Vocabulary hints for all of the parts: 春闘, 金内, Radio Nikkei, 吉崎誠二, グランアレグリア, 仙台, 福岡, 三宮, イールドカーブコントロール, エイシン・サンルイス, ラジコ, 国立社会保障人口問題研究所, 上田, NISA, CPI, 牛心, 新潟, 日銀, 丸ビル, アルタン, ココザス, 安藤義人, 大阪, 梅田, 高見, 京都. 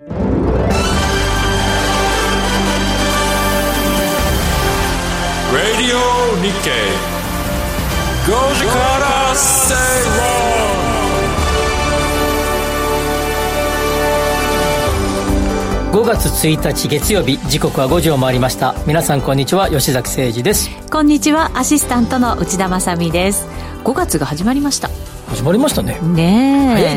Radio Nikkei 5時から正論。5月1日月曜日、時刻は5時を回りました。皆さんこんにちは、吉崎誠二です。こんにちは、アシスタントの内田まさみです。5月が始まりました ねえ、早い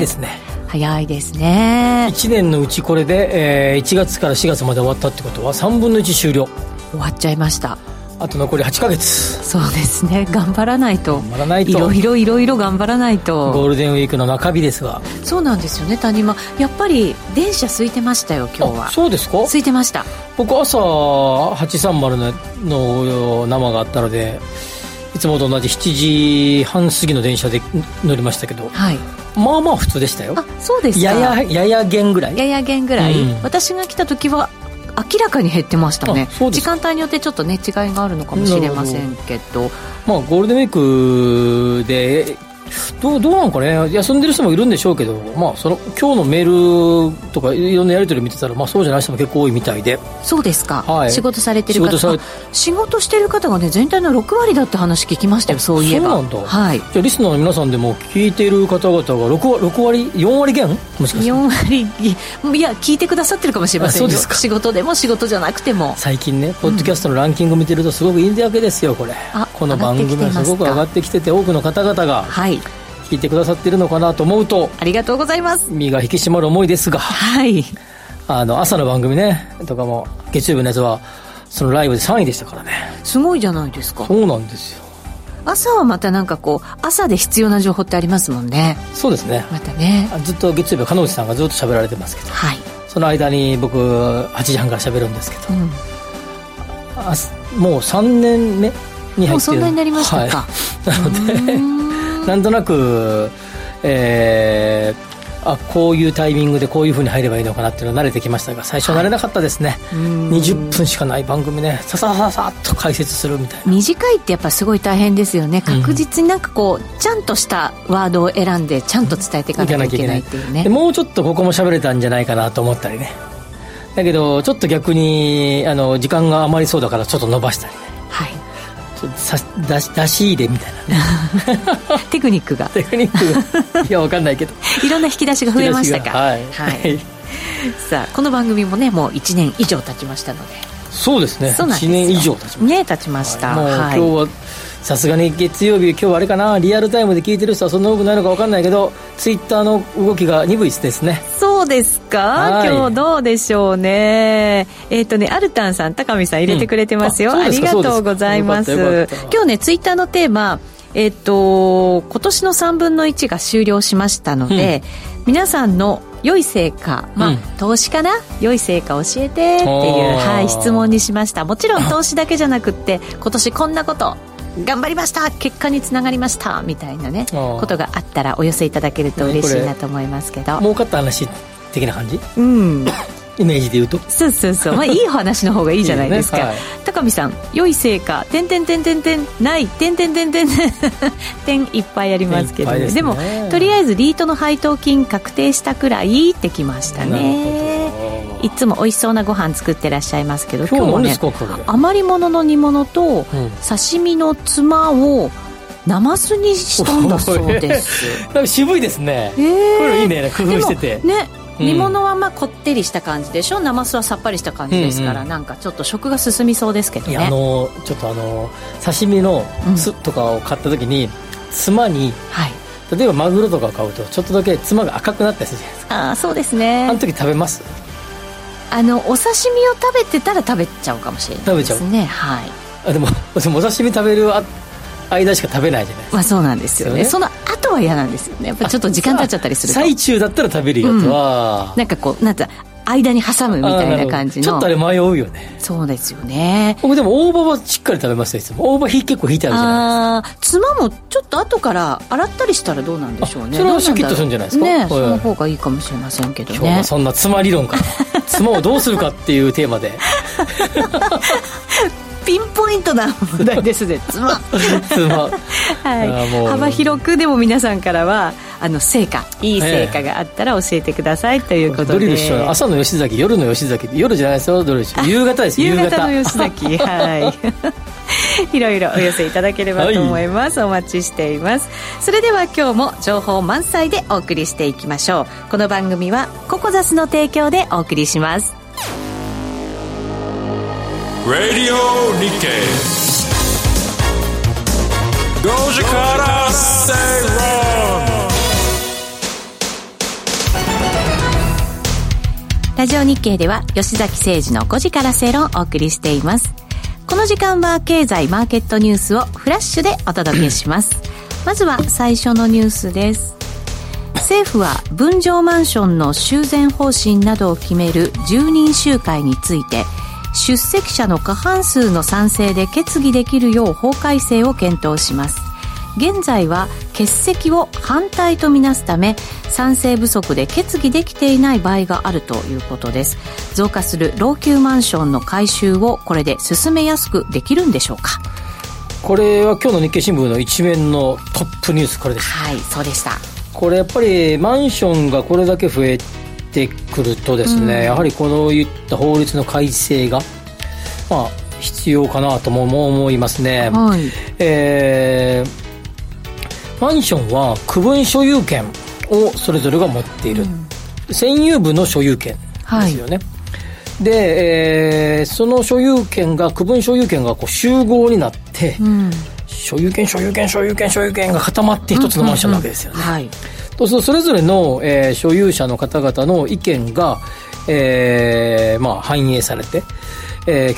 ですね。1年のうちこれで、1月から4月まで終わったってことは3分の1終了、終わっちゃいました。あと残り8ヶ月。そうですね、頑張らないと、いろいろ頑張らないと。ゴールデンウィークの中日ですが、そうなんですよね。谷間、やっぱり電車空いてましたよ今日は。そうですか、空いてました。僕朝830 の生があったので、いつもと同じ7時半過ぎの電車で乗りましたけど、はい、まあまあ普通でしたよ。あ、そうですか。やや減ぐらい、うん、私が来た時は明らかに減ってましたね。時間帯によってちょっとね違いがあるのかもしれませんけど、まあ、ゴールデンウィークでどうなんかね、休んでる人もいるんでしょうけど、まあ、今日のメールとかいろんなやり取り見てたら、まあ、そうじゃない人も結構多いみたいで。そうですか、はい、仕事されてる方、仕事してる方がね全体の6割だって話聞きましたよ。そういえばそうなんだ、はい、じゃあリスナーの皆さんでも聞いてる方々が6割、4割減、もしかして4割、いや聞いてくださってるかもしれませんよ。そうですか、仕事でも仕事じゃなくても。最近ねポッドキャストのランキング見てるとすごくいいわけですよこれ、うん、この番組がすごく上がってきてて、多くの方々が、はい、聞いてくださってるのかなと思うと、ありがとうございます、身が引き締まる思いですが、はい、朝の番組ねとかも月曜日のやつはそのライブで3位でしたからね。すごいじゃないですか。そうなんですよ。朝はまたなんかこう朝で必要な情報ってありますもんね。そうですね、またね、ずっと月曜日は金内さんがずっと喋られてますけど、はい、その間に僕8時半から喋るんですけど、うん、もう3年目に入ってる、もうそんなになりましたか、はい、なのでなんとなく、こういうタイミングでこういう風に入ればいいのかなっていうのは慣れてきましたが、最初慣れなかったですね、はい、20分しかない番組ね、さっと解説するみたいな。短いってやっぱすごい大変ですよね。確実になんかこう、うん、ちゃんとしたワードを選んでちゃんと伝えていかなきゃいけないっていうね。でもうちょっとここも喋れたんじゃないかなと思ったりね。だけどちょっと逆に時間が余りそうだからちょっと伸ばしたりね、はい、出し入れみたいな、ね、テクニックがいや分かんないけどいろんな引き出しが増えましたか、はいはい、さあこの番組もねもう1年以上経ちましたので。そうですね、1年以上経ちましたね、経ちました、はい、もう今日はさすがに月曜日、今日はあれかな、リアルタイムで聞いてる人はそんな多くないのか分かんないけど、ツイッターの動きが鈍いですね。そうですか、今日どうでしょうね。アルタンさん、高見さん入れてくれてますよ、うん、ありがとうございます。今日ねツイッターのテーマ、今年の3分の1が終了しましたので、うん、皆さんの良い成果、うん、投資かな、良い成果教えてっていう、はい、質問にしました。もちろん投資だけじゃなくって今年こんなこと頑張りました、結果につながりましたみたいなねことがあったらお寄せいただけると嬉しいなと思いますけど、儲かった話的な感じ、うん、イメージで言うとそう、まあ、いい話の方がいいじゃないですかいい、ね、はい、高見さん、良い成果ない点いっぱいありますけど、ね、ですね、でもとりあえずリートの配当金確定したくらいってきましたね。いつも美味しそうなご飯作ってらっしゃいますけど、今日はね余り物の煮物と刺身のつまをナマスにしたんだそうです、なんか渋いですね、これいいね、工夫しててね。煮物はまあこってりした感じでしょ、ナマスはさっぱりした感じですから、うんうん、なんかちょっと食が進みそうですけどね。ちょっと刺身の酢とかを買った時に、うん、つまに、はい、例えばマグロとかを買うとちょっとだけつまが赤くなったりするじゃないですか。あ、そうですね。あの時食べます？お刺身を食べてたら食べちゃうかもしれないですね。はい、でもお刺身食べる間しか食べないじゃないですか、まあ、そうなんですよね。その後は嫌なんですよね、やっぱちょっと時間経っちゃったりすると。最中だったら食べるよとは、うん、なんかこうなんて間に挟むみたいな感じの、ちょっとあれ迷うよね。そうですよね。僕でも大葉はしっかり食べました。いつも大葉結構引いてあるじゃないですか。つまもちょっと後から洗ったりしたらどうなんでしょうね。それはシャキッとするんじゃないですかね、はい、その方がいいかもしれませんけどね。今日はそんなつま理論からつまをどうするかっていうテーマでピンポイントな問題ですね。つま幅広くでも皆さんからは成果いい成果があったら教えてくださいということで、ドリル師匠朝の吉崎夜の吉崎夜じゃないですよドリル師匠夕方です。夕方の吉崎はいいろいろお寄せいただければと思います、はい、お待ちしています。それでは今日も情報満載でお送りしていきましょう。この番組はココザスの提供でお送りします。 Radio Nikkei 5時から正論ラジオ日経では吉崎誠二の5時から正論をお送りしています。この時間は経済マーケットニュースをフラッシュでお届けします。まずは最初のニュースです。政府は分譲マンションの修繕方針などを決める住人集会について出席者の過半数の賛成で決議できるよう法改正を検討します。現在は欠席を反対とみなすため賛成不足で決議できていない場合があるということです。増加する老朽マンションの改修をこれで進めやすくできるんでしょうか。これは今日の日経新聞の一面のトップニュースこれです。はいそうでした。これやっぱりマンションがこれだけ増えてくるとですね、やはりこのいった法律の改正がまあ必要かなとも思いますね、はいマンションは区分所有権をそれぞれが持っている、占有部の所有権ですよね、はい、で、その所有権が区分所有権がこう集合になって、所有権が固まって一つのマンションなわけですよね、はい、そうするとそれぞれの、所有者の方々の意見が、まあ、反映されて、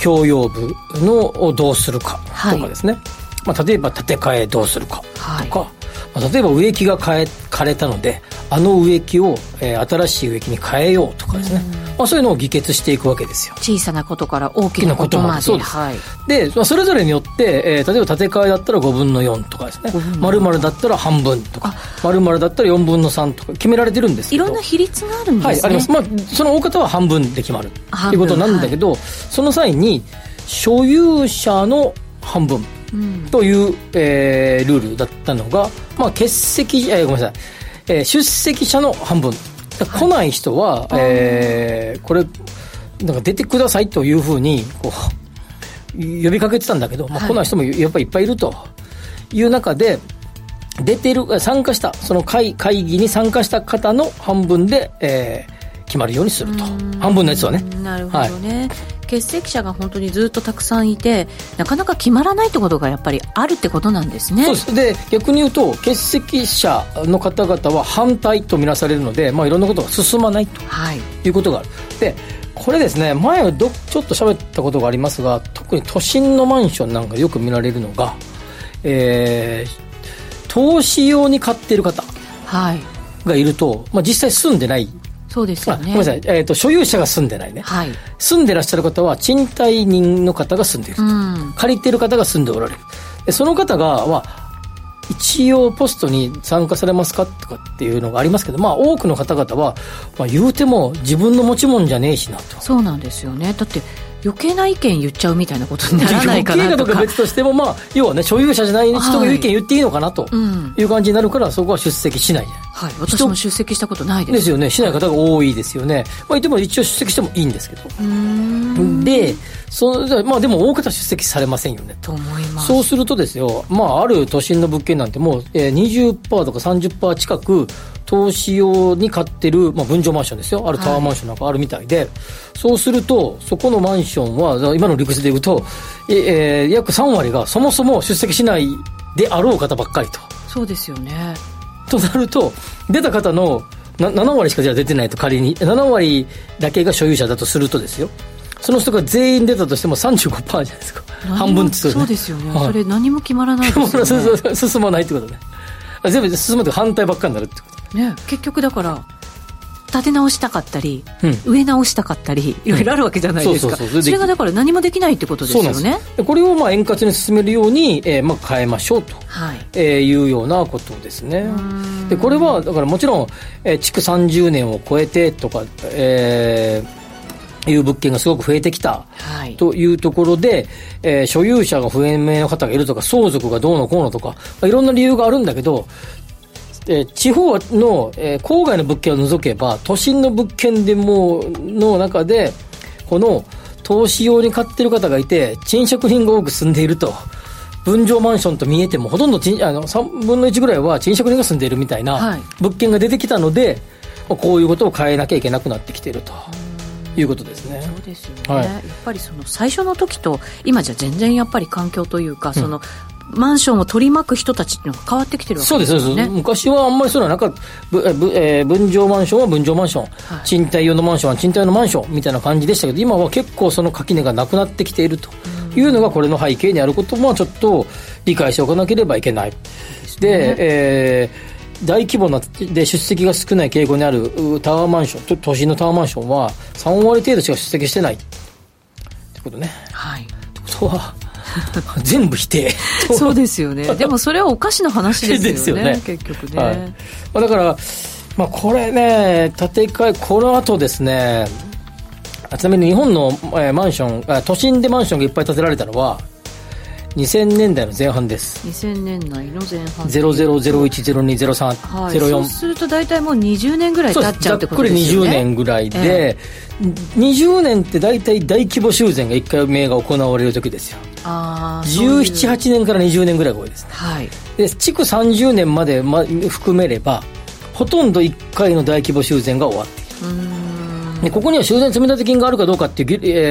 共用部のをどうするかとかですね、はいまあ、例えば建て替えどうするかとか、はい例えば植木が枯れたのであの植木を、新しい植木に変えようとかですね、まあ、そういうのを議決していくわけですよ。小さなことから大きなことまで。そうです、はいでまあ、それぞれによって、例えば建て替えだったら5分の4とかですね、丸々だったら半分とか丸々だったら4分の3とか決められてるんですけどいろんな比率があるんですね、はいありますまあ、その大方は半分で決まるということなんだけど、はい、その際に所有者の半分という、ルールだったのが、まあ、欠席、ごめんなさい、出席者の半分だから来ない人は、はいこれなんか出てくださいというふうにこう呼びかけてたんだけど、まあ、来ない人もやっぱりいっぱいいるという中で、はい、参加したその会議に参加した方の半分で、決まるようにすると半分のやつはねなるほどね、はい欠席者が本当にずっとたくさんいてなかなか決まらないってことがやっぱりあるってことなんですね。そうですで逆に言うと欠席者の方々は反対とみなされるので、まあ、いろんなことが進まないということがある、はい、でこれですね前はちょっと喋ったことがありますが特に都心のマンションなんかよく見られるのが、投資用に買っている方がいると、はいまあ、実際住んでないそうですよね、ごめんなさい、所有者が住んでないね、はい、住んでらっしゃる方は賃貸人の方が住んでいると、うん、借りている方が住んでおられるでその方が、まあ、一応ポストに参加されますかとかっていうのがありますけど、まあ、多くの方々は、まあ、言うても自分の持ち物じゃねえしなとそうなんですよねだって余計な意見言っちゃうみたいなことにならないかなとか余計なとか別としても、まあ、要はね所有者じゃない人が意見言っていいのかなという感じになるから、はいうん、そこは出席しないじゃないはい、私も出席したことないですよねしない方が多いですよね、まあ、でも一応出席してもいいんですけどうーんでまあ、でも多くは出席されませんよねと思いますそうするとですよ、まあ、ある都心の物件なんてもう 20% とか 30% 近く投資用に買ってる、まあ、分譲マンションですよあるタワーマンションなんかあるみたいで、はい、そうするとそこのマンションは今の理屈で言うと、約3割がそもそも出席しないであろう方ばっかりとそうですよねとなると出た方の7割しかじゃあ出てないと仮に7割だけが所有者だとするとですよその人が全員出たとしても 35% じゃないですか半分ってこと、ね、そうですよね、はい、それ何も決まらないですよね進まないってことね全部進むと反対ばっかりになるってことね結局だから立て直したかったり、うん、植え直したかったりいろいろあるわけじゃないですかそれがだから何もできないってことですよねそうなんですこれをまあ円滑に進めるように、まあ変えましょうと、はいいうようなことですねでこれはだからもちろん、築30年を超えてとか、いう物件がすごく増えてきたというところで、はい所有者が不明の方がいるとか相続がどうのこうのとか、まあ、いろんな理由があるんだけど、地方の、郊外の物件を除けば都心の物件でもの中でこの投資用に買ってる方がいて賃借品が多く住んでいると分譲マンションと見えてもほとんど3分の1ぐらいは賃借品が住んでいるみたいな物件が出てきたので、はい、こういうことを変えなきゃいけなくなってきているということですね。そうですよね、はい、やっぱりその最初の時と今じゃ全然やっぱり環境というか、うん、そのマンションを取り巻く人たちっていうのが変わってきてるわけですよね。そうです。昔はあんまりそういうのは分譲マンションは分譲マンション、はい、賃貸用のマンションは賃貸用のマンションみたいな感じでしたけど、今は結構その垣根がなくなってきているというのがこれの背景にあることもちょっと理解しておかなければいけないで、大規模なで出席が少ない傾向にあるタワーマンション、都心のタワーマンションは3割程度しか出席してないってことね。はい。ってことは全部否定そうですよね。でもそれはおかしな話ですよ ね, ですよね結局ね、はいまあ、だから、まあ、これね建て替えこの後ですね、ちなみに日本の、マンション都心でマンションがいっぱい建てられたのは2000年代の前半です。2000年代の前半00010203、はい、04そうすると大体もう20年ぐらい経っちゃうってことですよね。これ20年ぐらいで、20年って大体大規模修繕が1回目が行われる時ですよ。17、8年から20年ぐらいが多いですね、はい、で築30年まで含めればほとんど1回の大規模修繕が終わっている。でここには修繕積立金があるかどうかってい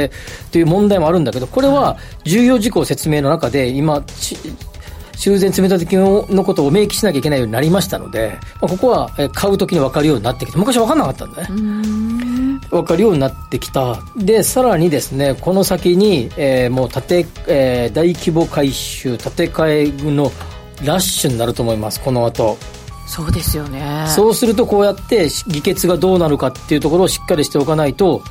う、という問題もあるんだけど、これは重要事項説明の中で今修繕積立金のことを明記しなきゃいけないようになりましたので、まあ、ここは買うときに分かるようになってきて、昔は分からなかったんだね。分かるようになってきた。でさらにですねこの先に、もう大規模改修建て替えのラッシュになると思います。この後そうですよね。そうするとこうやって議決がどうなるかっていうところをしっかりしておかないと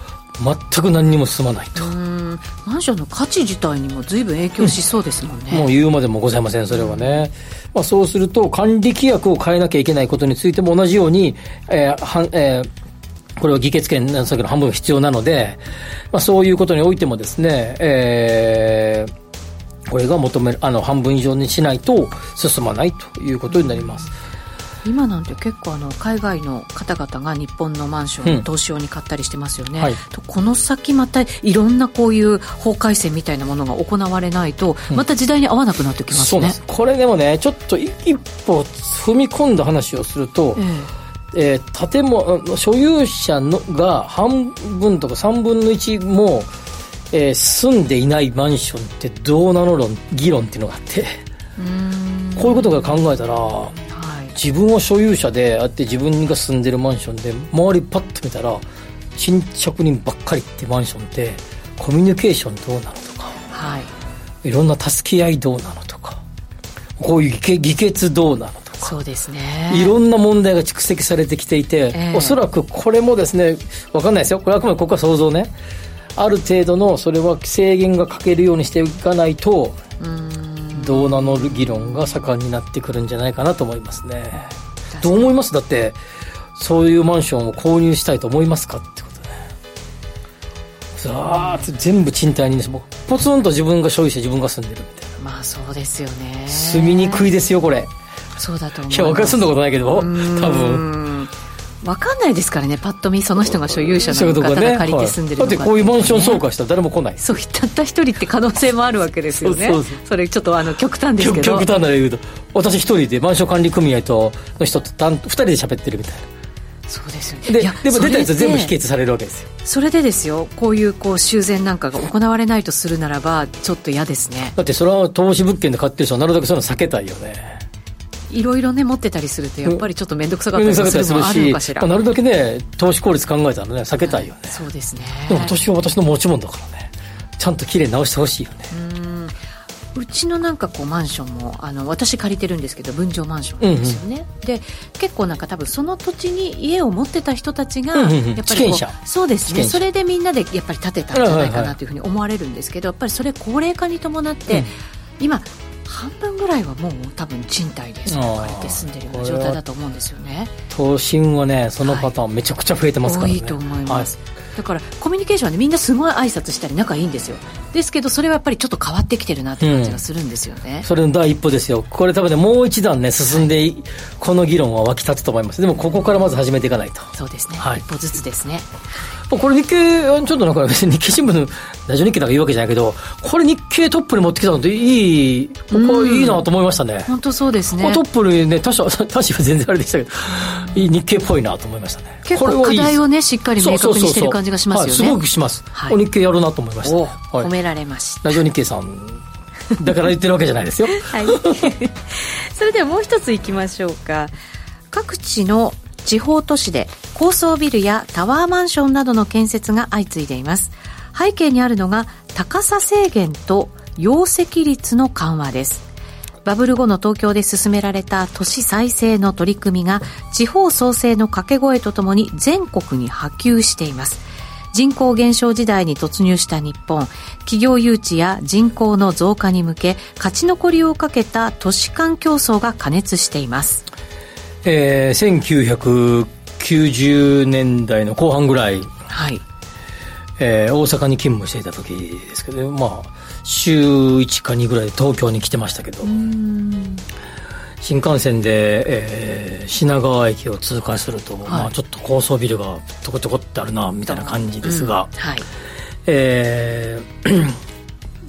全く何にも進まないと。マンションの価値自体にも随分影響しそうですもんね、うん、もう言うまでもございませんそれはね、まあ、そうすると管理規約を変えなきゃいけないことについても同じように、これは議決権の半分必要なので、まあ、そういうことにおいてもですね、これが求める半分以上にしないと進まないということになります。今なんて結構海外の方々が日本のマンションを投資用に買ったりしてますよね、うんはい、この先またいろんなこういう法改正みたいなものが行われないとまた時代に合わなくなってきますね、うん、そうです。これでもねちょっと一歩踏み込んだ話をすると、建物所有者のが半分とか3分の1も、住んでいないマンションってどうなの議論っていうのがあって、うーんこういうことから考えたら自分は所有者であって自分が住んでるマンションで周りパッと見たら新着人ばっかりってマンションってコミュニケーションどうなのとか、はい、いろんな助け合いどうなのとかこういう議決どうなのとかそうですねいろんな問題が蓄積されてきていて、おそらくこれもですね分かんないですよこれあくまでここは想像ねある程度のそれは制限がかけるようにしていかないとどうなの議論が盛んになってくるんじゃないかなと思いますね。どう思います？だってそういうマンションを購入したいと思いますかってことね。ザーッと全部賃貸に、ね、ポツンと自分が所有して自分が住んでるみたいな。まあそうですよね。住みにくいですよこれ。そうだと思います。いや分かる住んだことないけど多分。分かんないですからねパッと見その人が所有者なのかただ借りて住んでるのか、ねはい、だってこういうマンション総会したら誰も来ないそうたった一人って可能性もあるわけですよね。それちょっと極端ですけど極端な例言うと私一人でマンション管理組合との人と2人で喋ってるみたいな。そうですよね。でも出たやつは全部否決されるわけですよ。それでですよこう修繕なんかが行われないとするならばちょっと嫌ですね。だってそれは投資物件で買ってる人はなるだけそういうの避けたいよね。いろいろね持ってたりするとやっぱりちょっと面倒くさかったりするのもあるのかしら。なるだけね投資効率考えたらね避けたいよね、うん、そうですね。でも私は私の持ち物だからねちゃんときれいに直してほしいよね。うちのなんかこうマンションも私借りてるんですけど分譲マンションなんですよね、うんうん、で結構なんか多分その土地に家を持ってた人たちがやっぱりそうですねそれでみんなでやっぱり建てたんじゃないかなというふうに思われるんですけど、やっぱりそれ高齢化に伴って、うん、今半分ぐらいはもう多分賃貸で借りて住んでるような状態だと思うんですよね。都心はねそのパターンめちゃくちゃ増えてますからね、はい、多いと思います、はい、だからコミュニケーションでみんなすごい挨拶したり仲いいんですよ。ですけどそれはやっぱりちょっと変わってきてるなって感じがするんですよね、うん、それの第一歩ですよ。これ多分ねもう一段ね進んで、はい、この議論は沸き立つと思います。でもここからまず始めていかないと。そうですね、はい、一歩ずつですね。これ日経ちょっとなんか別に日経新聞のラジオ日経なんか言うわけじゃないけど、これ日経トップに持ってきたのっていい、ここいいなと思いましたね。本当そうですね。トップにね他社は全然あれでしたけど日経っぽいなと思いましたね。結構課題をねしっかり明確にしてる感じがしますよね。そうそうそう、はい、すごくします、はい、日経やるなと思いました、ね、はい、褒められました。ラジオ日経さんだから言ってるわけじゃないですよ、はい、それではもう一ついきましょうか。各地の地方都市で高層ビルやタワーマンションなどの建設が相次いでいます。背景にあるのが高さ制限と容積率の緩和です。バブル後の東京で進められた都市再生の取り組みが地方創生の掛け声とともに全国に波及しています。人口減少時代に突入した日本、企業誘致や人口の増加に向け勝ち残りをかけた都市間競争が過熱しています。1990年代の後半ぐらい、はい、大阪に勤務していた時ですけど、まあ週1か2ぐらいで東京に来てましたけど、新幹線で、品川駅を通過すると、はい、まあ、ちょっと高層ビルがちょこちょこってあるなみたいな感じですが、うん、はい、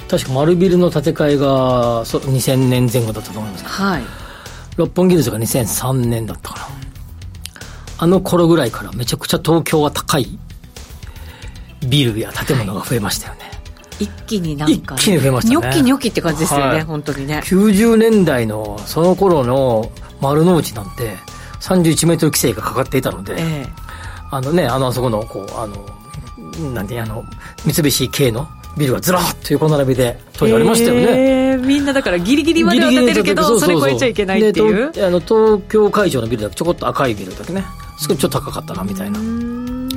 確か丸ビルの建て替えが2000年前後だったと思いますけど、はい、六本木ですが2003年だったかな。あの頃ぐらいからめちゃくちゃ東京は高いビルや建物が増えましたよね、はい、一気になんか、ね、一気に増えましたね。ニョキニョキって感じですよね、はい、本当にね。90年代のその頃の丸の内なんて31メートル規制がかかっていたので、あのね、あそこのこうなんていう三菱系のビルがずらっと横並びで当時ありましたよね、みんなだからギリギリまでは建てるけどそれ超えちゃいけないっていう。で東京会場のビルだけちょこっと赤いビルだけね、すごいちょっと高かったなみたいな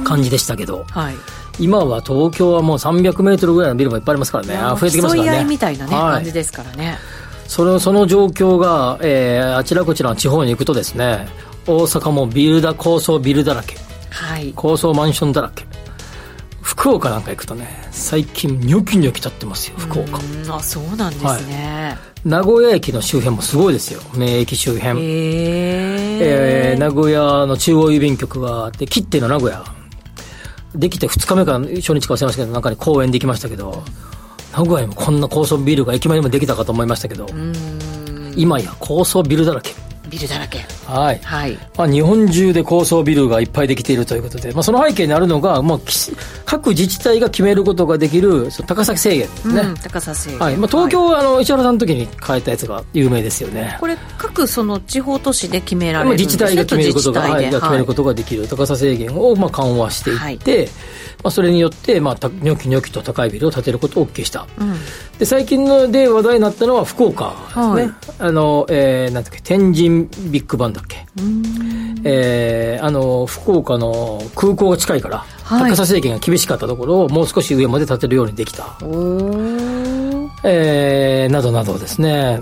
感じでしたけど、はい、今は東京はもう300メートルぐらいのビルもいっぱいありますからね、増えてきますからね。競い合いみたいな、ね、はい、感じですからね。その状況が、あちらこちらの地方に行くとですね、大阪も高層ビルだらけ、はい、高層マンションだらけ。福岡なんか行くとね、最近ニョキニョキ立ってますよ、福岡。あ、そうなんですね、はい、名古屋駅の周辺もすごいですよ、名駅周辺。名古屋の中央郵便局があって、切手の名古屋できて2日目か初日か忘れましたけど、なんかに公園できましたけど、名古屋にもこんな高層ビルが駅前にもできたかと思いましたけど、今や高層ビルだらけ、ビルだらけ、はい、はい、まあ、日本中で高層ビルがいっぱいできているということで、まあ、その背景にあるのが、まあ、各自治体が決めることができるその高さ制限ですね、うん、高さ制限、はい、まあ、東京は石原さんの時に変えたやつが有名ですよね。これ各その地方都市で決められるんですね、まあ、自治体が決めることが、はい、決めることができる高さ制限をまあ緩和していって、はい、まあ、それによってまあニョキニョキと高いビルを建てることを OK した、うん、で最近ので話題になったのは福岡ですね、はい、なんていうか天神ビッグバンだっけ、福岡の空港が近いから、はい、高さ制限が厳しかったところをもう少し上まで建てるようにできた、などなどですね、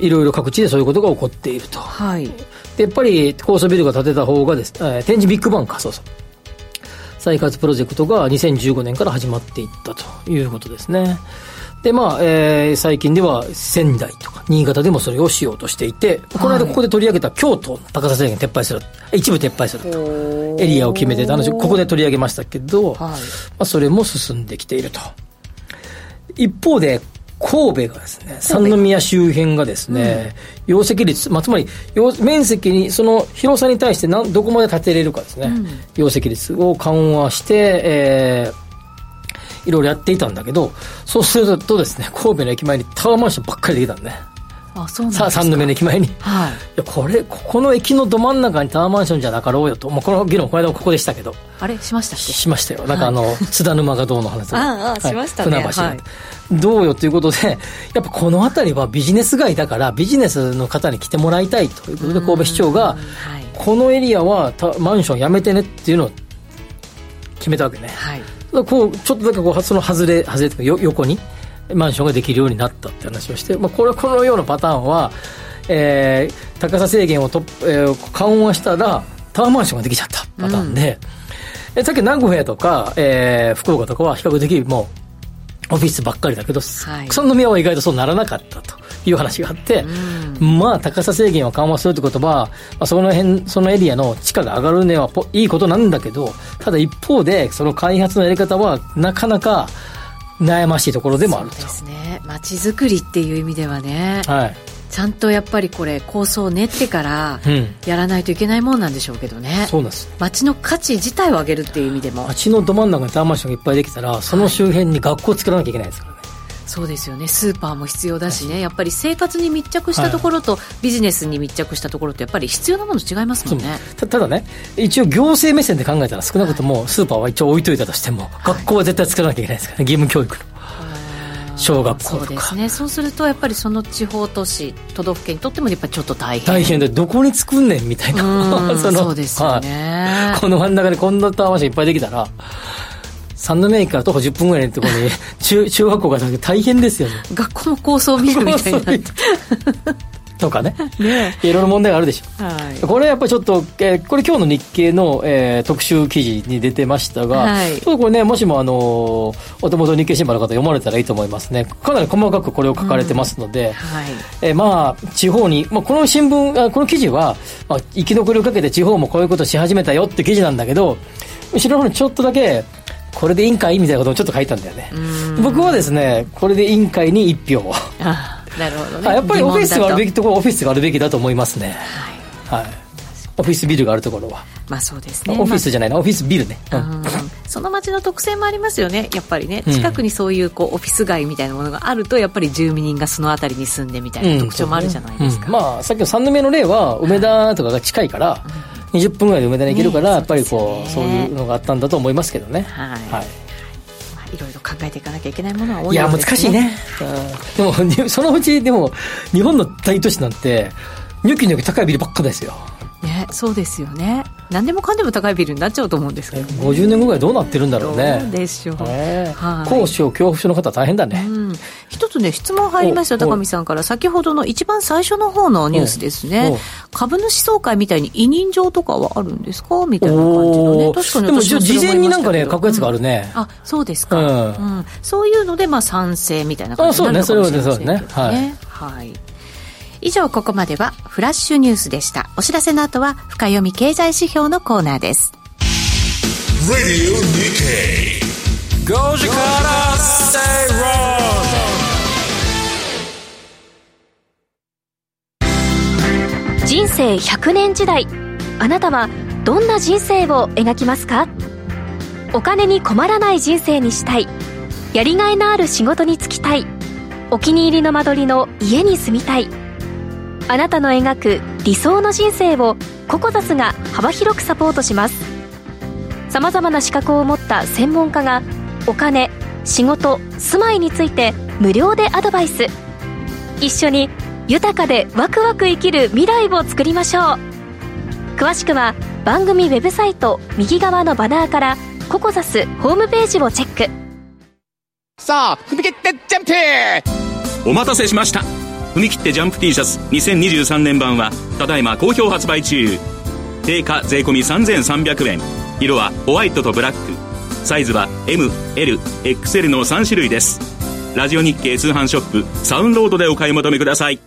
いろいろ各地でそういうことが起こっていると、はい、でやっぱり高層ビルが建てた方がです、天神ビッグバンか、そうそう、再開発プロジェクトが2015年から始まっていったということですね。でまあ最近では仙台とか新潟でもそれをしようとしていて、この間ここで取り上げた京都の高さ制限撤廃する、一部撤廃するとエリアを決めてた話をここで取り上げましたけど、はい、まあ、それも進んできていると。一方で神戸がですね、三宮周辺がですね、うん、容積率、まあ、つまり面積にその広さに対してどこまで建てれるかですね、うん、容積率を緩和して、いろいろやっていたんだけど、そうするとですね、神戸の駅前にタワーマンションばっかりできたんで、ね、三宮の駅前に、はい、いやここの駅のど真ん中にタワーマンションじゃなかろうよと、もうこの議論この間もここでしたけど、あれしましたっけ？しましたよ。なんか津田沼がどうの話ああ、はい、しましたね、船橋、はい、どうよということで、やっぱこの辺りはビジネス街だからビジネスの方に来てもらいたいということで、神戸市長が、はい、このエリアはマンションやめてねっていうのを決めたわけね、はい、こうちょっとだけこうその外れとか横にマンションができるようになったって話をして、まあ、このようなパターンは、高さ制限を緩和したらタワーマンションができちゃったパターンで、さっき名古屋とか、福岡とかは比較的もうオフィスばっかりだけど、はい、その宮は意外とそうならなかったという話があって、うん、まあ高さ制限を緩和するってことは、まあ、その辺そのエリアの地価が上がるのはいいことなんだけど、ただ一方でその開発のやり方はなかなか悩ましいところでもあると。そうですね、街づくりっていう意味ではね、はい、ちゃんとやっぱりこれ構想を練ってからやらないといけないもんなんでしょうけどね、うん、そうなんです。街の価値自体を上げるっていう意味でも、街のど真ん中にタワーマンションがいっぱいできたらその周辺に学校を作らなきゃいけないですからね、はい、そうですよね。スーパーも必要だしね、やっぱり生活に密着したところとビジネスに密着したところってやっぱり必要なもの違いますもんね。 ただね、一応行政目線で考えたら少なくともスーパーは一応置いといたとしても、はい、学校は絶対作らなきゃいけないですからね、義務教育の小学校とか。そうですね。そうするとやっぱりその地方都市都道府県にとってもやっぱりちょっと大変で、どこに作んねんみたいなそうですよね、はい、この真ん中にこんなタワーマンションいっぱいできたら三宮駅から徒歩10分ぐらいのところに 中学校が大変ですよね。学校の構想を見るみたいなとか ねいろいろ問題があるでしょ、はい、これやっぱりちょっと、これ今日の日経の、特集記事に出てましたが、はい、これね、もしもお手元日経新聞の方読まれたらいいと思いますね。かなり細かくこれを書かれてますので、うん、はい、まあ地方に、まあ、この新聞この記事は、まあ、生き残りをかけて地方もこういうことをし始めたよって記事なんだけど、後ろの方にちょっとだけこれで委員会みたいなこともちょっと書いたんだよね。僕はですね、これで委員会に1票をなるほど、ね、やっぱりオフィスがあるべきところはオフィスがあるべきだと思いますね、はいはい、オフィスビルがあるところは、まあそうですね、オフィスじゃないな、オフィスビルね、うん、その街の特性もありますよね、やっぱりね。近くにそういうこうオフィス街みたいなものがあると、やっぱり住民がその辺りに住んでみたいな特徴もあるじゃないですか、うん、そうね、うん、まあさっきの3度目の例は梅田とかが近いから、はい、うん、20分ぐらいで梅田に行けるから、ね、やっぱりこう、そういうのがあったんだと思いますけどね、はい、はい、まあ、いろいろ考えていかなきゃいけないものは多いですね。いや難しいね、はい、でもそのうちでも日本の大都市なんてニョキニョキ高いビルばっかですよね。そうですよね、何でもかんでも高いビルになっちゃうと思うんですけど、ね、50年後ぐらいどうなってるんだろうね。どうでしょう、高所恐怖症の方は大変だね、うん、一つね質問入りました、高見さんから。先ほどの一番最初の方のニュースですね、株主総会みたいに委任状とかはあるんですかみたいな感じのね。確かにでも事前になんかね書くやつがあるね、うん、あ、そうですか、うんうん、そういうので、まあ、賛成みたいな感じになるのかもしれませんけどね。はい、以上、ここまではフラッシュニュースでした。お知らせの後は深読み経済指標のコーナーです。 Radio Nikkei 5時から正論。人生100年時代、あなたはどんな人生を描きますか？お金に困らない人生にしたい、やりがいのある仕事に就きたい、お気に入りの間取りの家に住みたい、あなたの描く理想の人生をココザスが幅広くサポートします。さまざまな資格を持った専門家がお金、仕事、住まいについて無料でアドバイス。一緒に豊かでワクワク生きる未来を作りましょう。詳しくは番組ウェブサイト右側のバナーからココザスホームページをチェック。さあ踏切ってジャンプ、お待たせしました。踏み切ってジャンプ T シャツ2023年版はただいま好評発売中。定価税込3300円、色はホワイトとブラック、サイズは MLXL の3種類です。ラジオ日経通販ショップサウンロードでお買い求めください。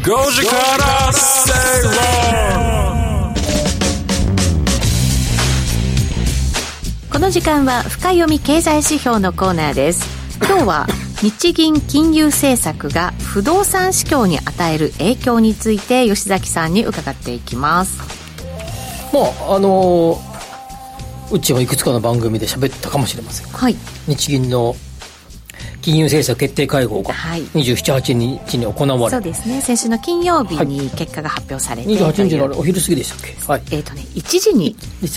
5時から正論。この時間は深読み経済指標のコーナーです。今日は日銀金融政策が不動産市況に与える影響について吉崎さんに伺っていきます。もううちはいくつかの番組で喋ったかもしれません、はい、日銀の金融政策決定会合が27、8日に行われ、はい、そうですね、先週の金曜日に結果が発表されて、はい、28日のお昼過ぎでしたっけ、はい、1時に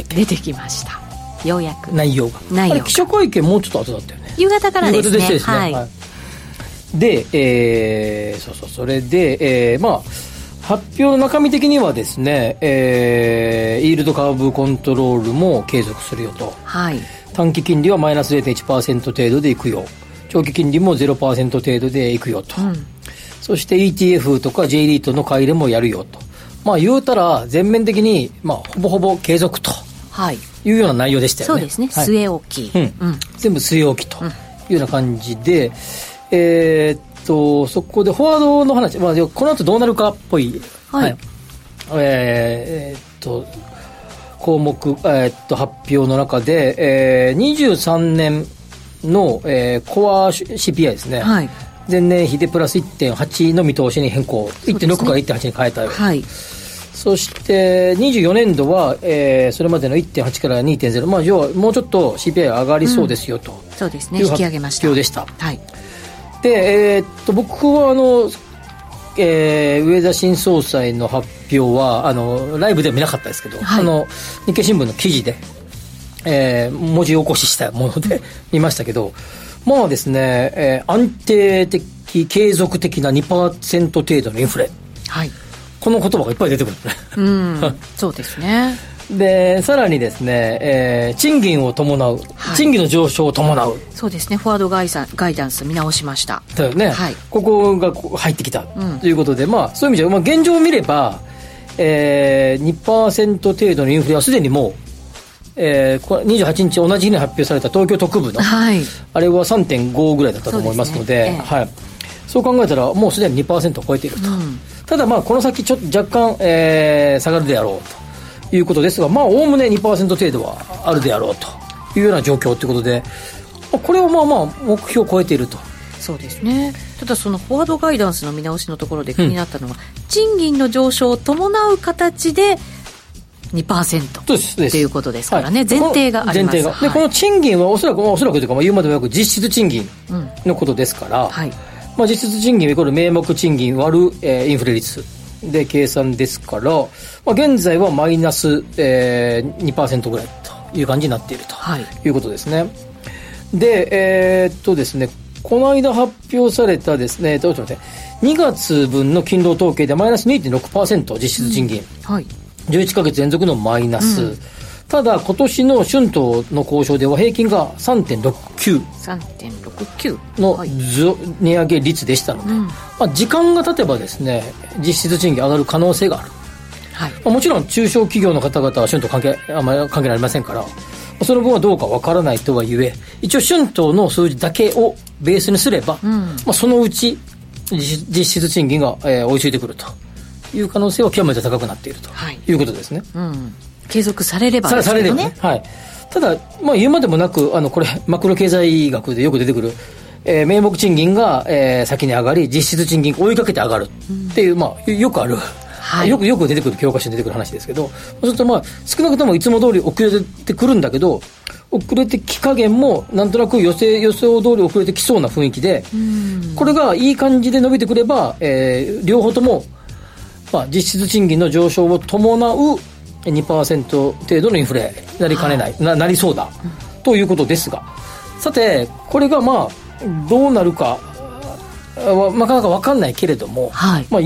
出てきました。ようやく内容があれ記者会見もうちょっと後だったよね、夕方からですね、夕方でしたですね、はい、で、それで、まあ発表の中身的にはですね、イールドカーブコントロールも継続するよと、はい、短期金利はマイナス 0.1% 程度でいくよ、長期金利も 0% 程度でいくよと、うん、そして ETF とか J リートの買い入れもやるよと、まあ言うたら全面的にまあほぼほぼ継続というような内容でしたよね、はい、そうですね、据え置き、はい、うんうん、全部据え置きというような感じで、うん、そこでフォワードの話、まあ、この後どうなるかっぽい、はいはい、項目、発表の中で、23年の、コア CPI ですね、はい、前年比でプラス 1.8 の見通しに変更、 1.6 から 1.8 に変えたよ、はい、そして24年度は、それまでの 1.8 から 2.0、まあ、要はもうちょっと CPI 上がりそうですよと、うん、そうですね、引き上げました、発表でした、はい、で、僕は植田新総裁の発表はライブでは見なかったですけど、はい、日経新聞の記事で、文字起こししたもので見ましたけど、まあですね、安定的継続的な 2% 程度のインフレ、はい、この言葉がいっぱい出てくる、ね、うんそうですね。でさらにですね、賃金を伴う、はい、賃金の上昇を伴う、そうですね、フォワードガイダンス見直しましただよね、はい、ここが入ってきたということで、うん、まあそういう意味じゃ、まあ、現状を見れば、2% 程度のインフレはすでにもう、28日同じ日に発表された東京特部の、はい、あれは 3.5 ぐらいだったと思いますので、そうですね、はい、そう考えたらもうすでに 2% を超えていると、うん、ただまあこの先ちょっと若干、下がるであろうということですが、まあおおむね 2% 程度はあるであろうというような状況ということで、これをまあまあ目標を超えていると。そうですね。ただそのフォワードガイダンスの見直しのところで気になったのは、うん、賃金の上昇を伴う形で 2% ということですからね、はい、前提があります。前提が、はい、でこの賃金はおそらくというか、まあ、言うまでもなく実質賃金のことですから、うん、はい、まあ、実質賃金イコール名目賃金割る、インフレ率で計算ですから、まあ、現在はマイナス、2% ぐらいという感じになっているということですね、はい、で、ですね、この間発表されたですね、どうしましょう、2月分の勤労統計でマイナス 2.6% 実質賃金、うん、はい、11ヶ月連続のマイナス、うん、ただ今年の春闘の交渉では平均が 3.69 の値上げ率でしたので、うん、まあ、時間が経てばですね、実質賃金上がる可能性がある、はい、まあ、もちろん中小企業の方々は春闘あまり関係ありませんから、その分はどうかわからないとはいえ、一応春闘の数字だけをベースにすれば、うん、まあ、そのうち実質賃金が、追いついてくるという可能性は極めて高くなっているということですね、はい、うん、継続されればですけどね、はい、ただ、まあ、言うまでもなくこれマクロ経済学でよく出てくる、名目賃金が、先に上がり、実質賃金追いかけて上がるっていう、うん、まあ、よくある、はい、よく出てくる、教科書に出てくる話ですけど、ちょっと、まあ、少なくともいつも通り遅れてくるんだけど、遅れてき加減もなんとなく予想通り遅れてきそうな雰囲気で、うん、これがいい感じで伸びてくれば、両方とも、まあ、実質賃金の上昇を伴う2% 程度のインフレなりかねない、はい、なりそうだ、うん、ということですが、さてこれがまあどうなるかはなかなか分かんないけれども、はい、まあ、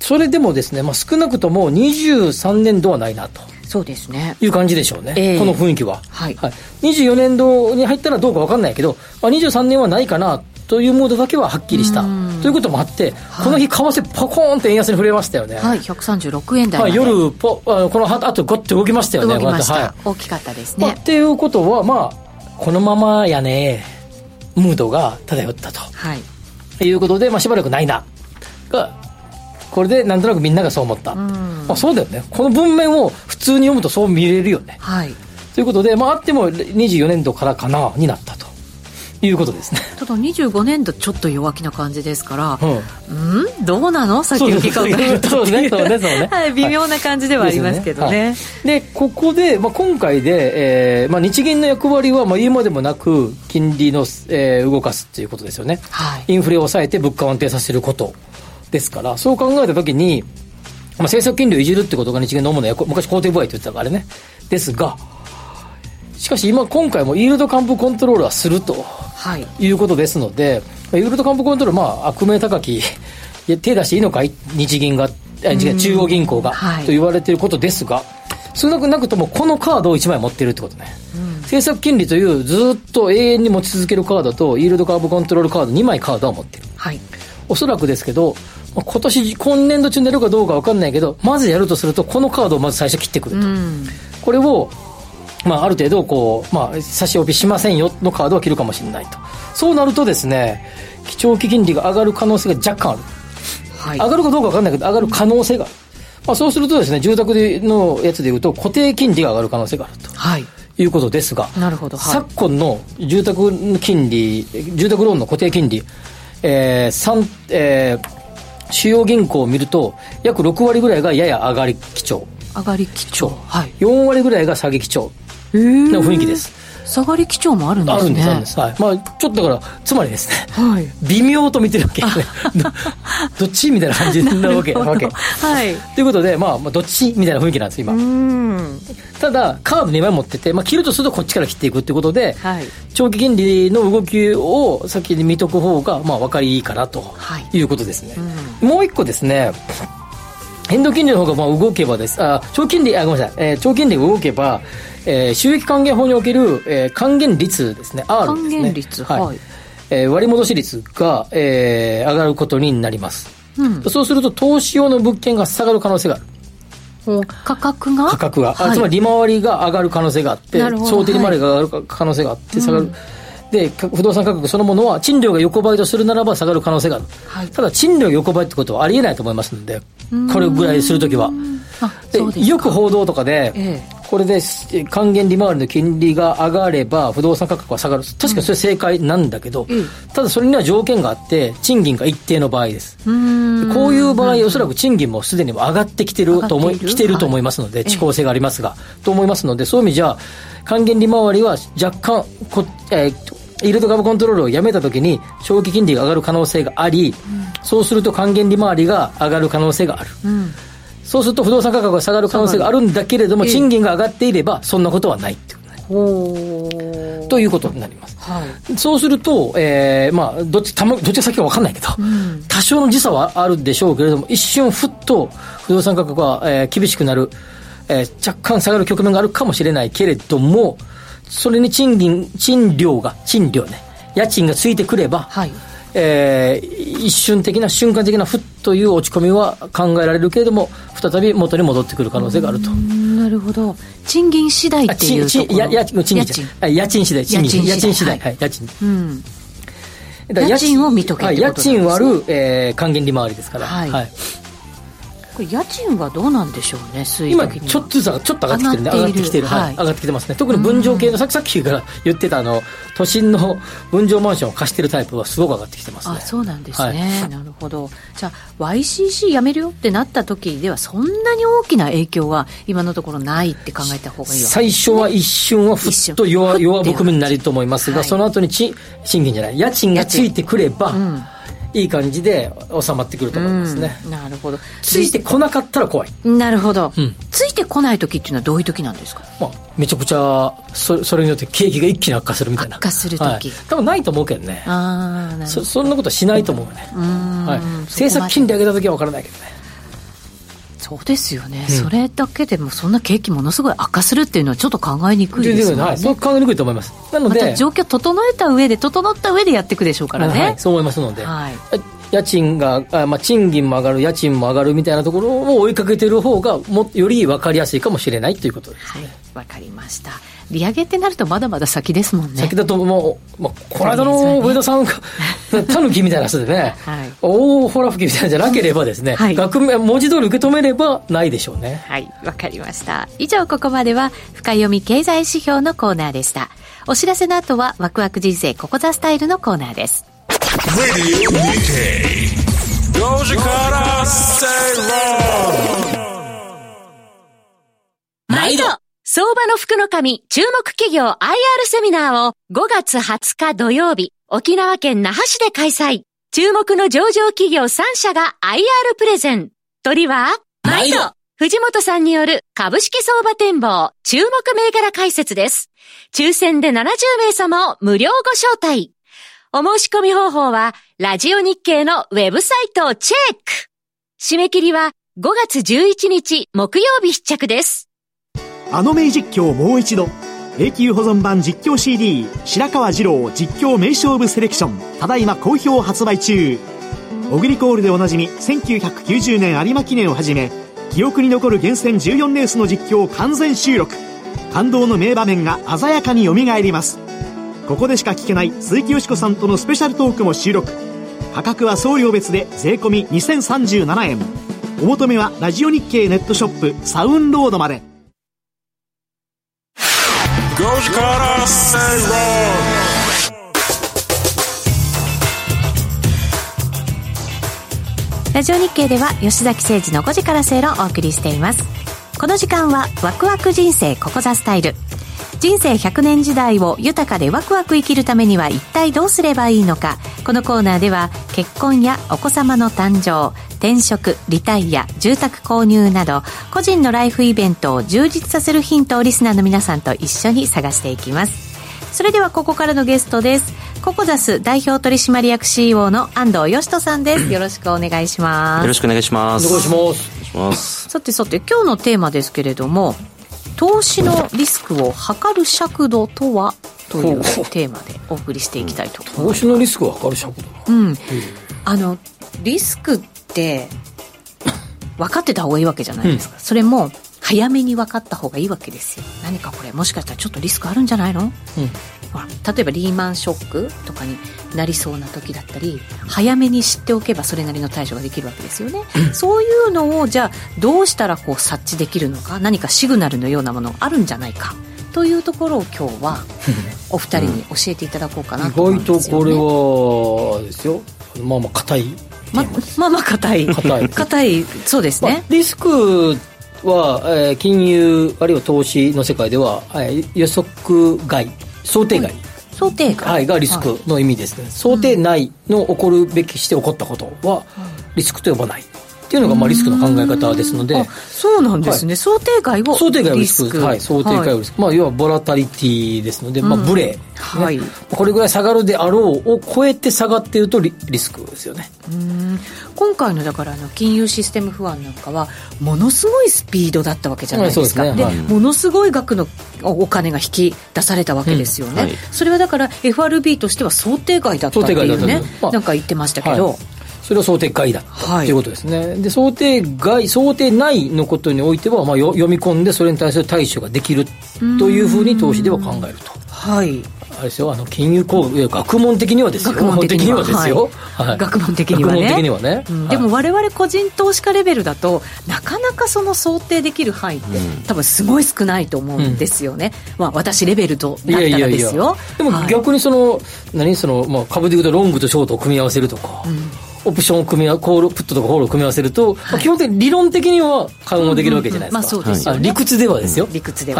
それでもですね、まあ、少なくとも23年度はないなと、そうですね、いう感じでしょうね、この雰囲気は、はいはい、24年度に入ったらどうか分かんないけど、まあ、23年はないかなというムードだけははっきりしたということもあって、はい、この日為替パコーンって円安に振れましたよね、はい、136円台まで、はい、夜この後ゴッと動きましたよね、動きました、はい、大きかったですね、まあ、っていうことは、まあ、このままやねムードが漂ったと、はい、いうことで、まあ、しばらくないながこれでなんとなくみんながそう思った、うん、まあ、そうだよね、この文面を普通に読むとそう見れるよね、はい、ということで、まあ、あっても24年度からかなになったということですね。ただ25年度ちょっと弱気な感じですから、うん、どうなの先行き考えると微妙な感じではありますけどね、はい、でここで、まあ、今回で、まあ、日銀の役割は、まあ、言うまでもなく金利の、動かすということですよね、はい、インフレを抑えて物価を安定させることですから、そう考えたときに、まあ、政策金利をいじるってことが日銀の主な役、昔肯定部合と言ってたからあれねですが、しかし今回もイールドカーブコントロールはすると、はい、いうことですので、イールドカーブコントロール、まあ、悪名高き手出していいのかい、日銀が、中央銀行が、はい、と言われていることですが、少なくなくともこのカードを1枚持っているってことね、うん、政策金利というずっと永遠に持ち続けるカードとイールドカーブコントロールカード2枚カードは持っている、はい、おそらくですけど、今年度中にやるかどうか分かんないけど、まずやるとするとこのカードをまず最初切ってくると、うん、これを、まあ、ある程度こう、まあ、差し置きしませんよのカードは切るかもしれないと。そうなるとですね、長期金利が上がる可能性が若干ある、はい、上がるかどうか分かんないけど上がる可能性がある、まあ、そうするとですね、住宅のやつでいうと固定金利が上がる可能性があると、はい、いうことですが、なるほど、はい、昨今の住宅金利、住宅ローンの固定金利、主要銀行を見ると約6割ぐらいがやや上がり基調、上がり基調、はい、4割ぐらいが下げ基調の雰囲気です。下がり基調もあるんですね。あるんです、あるんです、はい。まあ、ちょっとだからつまりですね、はい、微妙と見てるわけ、ね、どっちみたいな感じなわけなわけ、はい、ということで、まあ、どっちみたいな雰囲気なんです今。うん、ただカード2枚持ってて、まあ、切るとするとこっちから切っていくということで、はい、長期金利の動きを先に見とく方がまあ分かりいいかなということですね、はい、うん。もう一個ですね、変動金利の方がまあ動けばです。あ、長期金利、あ、ごめんなさい。長期金利が動けば、収益還元法における、還元率ですね。R ですね。還元率、はい。はい、割戻し率が、上がることになります、うん。そうすると投資用の物件が下がる可能性がある。価格が、はい、つまり利回りが上がる可能性があって、想定利回りが上がる可能性があって下がる。うん、で不動産価格そのものは賃料が横ばいとするならば下がる可能性がある、はい、ただ賃料が横ばいってことはありえないと思いますので、これぐらいするときはでよく報道とかで、これで還元利回りの金利が上がれば不動産価格は下がる、確かにそれ正解なんだけど、うん、ただそれには条件があって賃金が一定の場合です。うーん、こういう場合おそらく賃金もすでに上がってきてると思いますので、遅効性がありますが、と思いますので、そういう意味じゃ還元利回りは若干イールドカーブコントロールをやめたときに長期金利が上がる可能性があり、うん、そうすると還元利回りが上がる可能性がある、うん、そうすると不動産価格が下がる可能性があるんだけれども、賃金が上がっていればそんなことはないってということになります、はい、そうすると、まあ、どっちが先か分かんないけど、うん、多少の時差はあるでしょうけれども、一瞬ふっと不動産価格が、厳しくなる、若干下がる局面があるかもしれないけれども、それに賃料ね、家賃がついてくれば、はい、一瞬的な瞬間的なふっという落ち込みは考えられるけれども、再び元に戻ってくる可能性があると。なるほど、賃金次第っていうところ、家賃次第、はい、家賃、うん、だ家賃を見とけってことなんですね。家賃割る、還元利回りですから、はい、はい、家賃はどうなんでしょうね。水今ちょっとずつちょっと上がってきてるね。上がってきてる、はい、上がってきてますね。特に分譲系のさっきから言ってた都心の分譲マンションを貸してるタイプはすごく上がってきてますね。あ、そうなんですね、はい、なるほど。じゃあ YCC やめるよってなった時ではそんなに大きな影響は今のところないって考えた方がいいわけですね。最初は一瞬はふっと弱含みになると思いますが、はい、その後に家賃がついてくれば、うん、いい感じで収まってくると思いますね、うん、なるほど。ついてこなかったら怖い。なるほど、うん、ついてこない時っていうのはどういう時なんですか。まあ、めちゃくちゃ それによって景気が一気に悪化するみたいな。悪化する時、はい、多分ないと思うけどね。あ、なるほど。そんなことはしないと思うね、うん、はい、政策金利上げた時は分からないけどね。そうですよね、うん、それだけでもそんな景気ものすごい悪化するっていうのはちょっと考えにくいですよね。はい、そう考えにくいと思います。なのでまた状況整った上でやっていくでしょうからね、はいはい、そう思いますので、はい、賃金も上がる家賃も上がるみたいなところを追いかけてる方がより分かりやすいかもしれないということですね。はい、分かりました。利上げってなるとまだまだ先ですもんね。先だともう、まあ、この間の上田さんがタヌキみたいな人でね、はい、大ほら吹きみたいなんじゃなければですね、はい、文字通り受け止めればないでしょうね。はい、わかりました。以上、ここまでは深読み経済指標のコーナーでした。お知らせの後はワクワク人生ここザスタイルのコーナーです。Radio Nikkei 5時から正論、毎度相場の福の神注目企業 IR セミナーを5月20日土曜日、沖縄県那覇市で開催。注目の上場企業3社が IR プレゼン。鳥は毎度藤本さんによる株式相場展望、注目銘柄解説です。抽選で70名様を無料ご招待。お申し込み方法はラジオ日経のウェブサイトをチェック。締め切りは5月11日木曜日必着です。あの名実況もう一度、永久保存版実況 CD 白川二郎実況名勝負セレクション、ただいま好評発売中。小栗コールでおなじみ1990年有馬記念をはじめ、記憶に残る厳選14レースの実況を完全収録。感動の名場面が鮮やかによみがえります。ここでしか聞けない鈴木よしこさんとのスペシャルトークも収録。価格は送料別で税込み2037円。お求めはラジオ日経ネットショップサウンロードまで。ラジオ日経では吉崎誠二の5時から正論をお送りしています。この時間はワクワク人生ここザスタイル、人生100年時代を豊かでワクワク生きるためには一体どうすればいいのか。このコーナーでは結婚やお子様の誕生、転職、リタイア、住宅購入など個人のライフイベントを充実させるヒントをリスナーの皆さんと一緒に探していきます。それではここからのゲストです。ココザス代表取締役 CEO の安藤義人さんです。よろしくお願いします。よろしくお願いします。お願いします。さて今日のテーマですけれども、投資のリスクを測る尺度とはというテーマでお送りしていきたいと思います。投資のリスクを測る尺度、リスクって分かってた方がいいわけじゃないですか、それも早めに分かった方がいいわけですよ。何かこれもしかしたらちょっとリスクあるんじゃないの、例えばリーマンショックとかになりそうな時だったり、早めに知っておけばそれなりの対処ができるわけですよね、そういうのをじゃあどうしたらこう察知できるのか、何かシグナルのようなものがあるんじゃないかというところを今日はお二人に教えていただこうかなと思うんですよね。意外とこれはですよ、まあまあ硬い、硬いそうですね、リスクは、金融あるいは投資の世界では、予測外、想定外、がリスクの意味ですね、想定内の起こるべきして起こったことはリスクと呼ばないっていうのがまあリスクの考え方ですので。そうなんですね、想定外をリスク、想定外をリスク、要はボラタリティですので、ブレ、これぐらい下がるであろうを超えて下がっていると リスクですよね。今回のだから金融システム不安なんかはものすごいスピードだったわけじゃないですか、ものすごい額のお金が引き出されたわけですよね、それはだから FRB としては想定外だったっていうね、なんか言ってましたけど、それは想定外だということですね、で想定外、想定内のことにおいては、読み込んでそれに対する対処ができるというふうに投資では考えると。あれですよ、金融工具、学問的にはですよ、学問的にはね、でも我々個人投資家レベルだとなかなかその想定できる範囲って、多分すごい少ないと思うんですよね、私レベルとなったらですよ。でも逆に株でいうとロングとショートを組み合わせるとか、オプションをコールプットとかホールを組み合わせると、基本的に理論的には緩和できるわけじゃないですか、理屈ではですよ、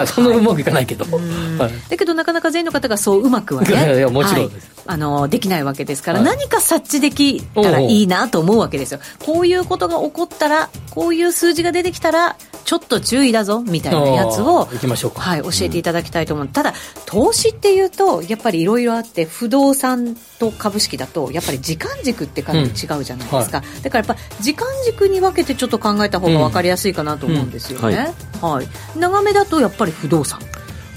そんなうまくいかないけど、だけどなかなか全員の方がそううまくはね、もちろんです、できないわけですから、何か察知できたらいいなと思うわけですよ。こういうことが起こったら、こういう数字が出てきたらちょっと注意だぞみたいなやつを教えていただきたいと思う。ただ投資っていうとやっぱりいろいろあって、不動産と株式だとやっぱり時間軸って感じ違うじゃないですか、だからやっぱ時間軸に分けてちょっと考えた方が分かりやすいかなと思うんですよね、長めだとやっぱり不動産、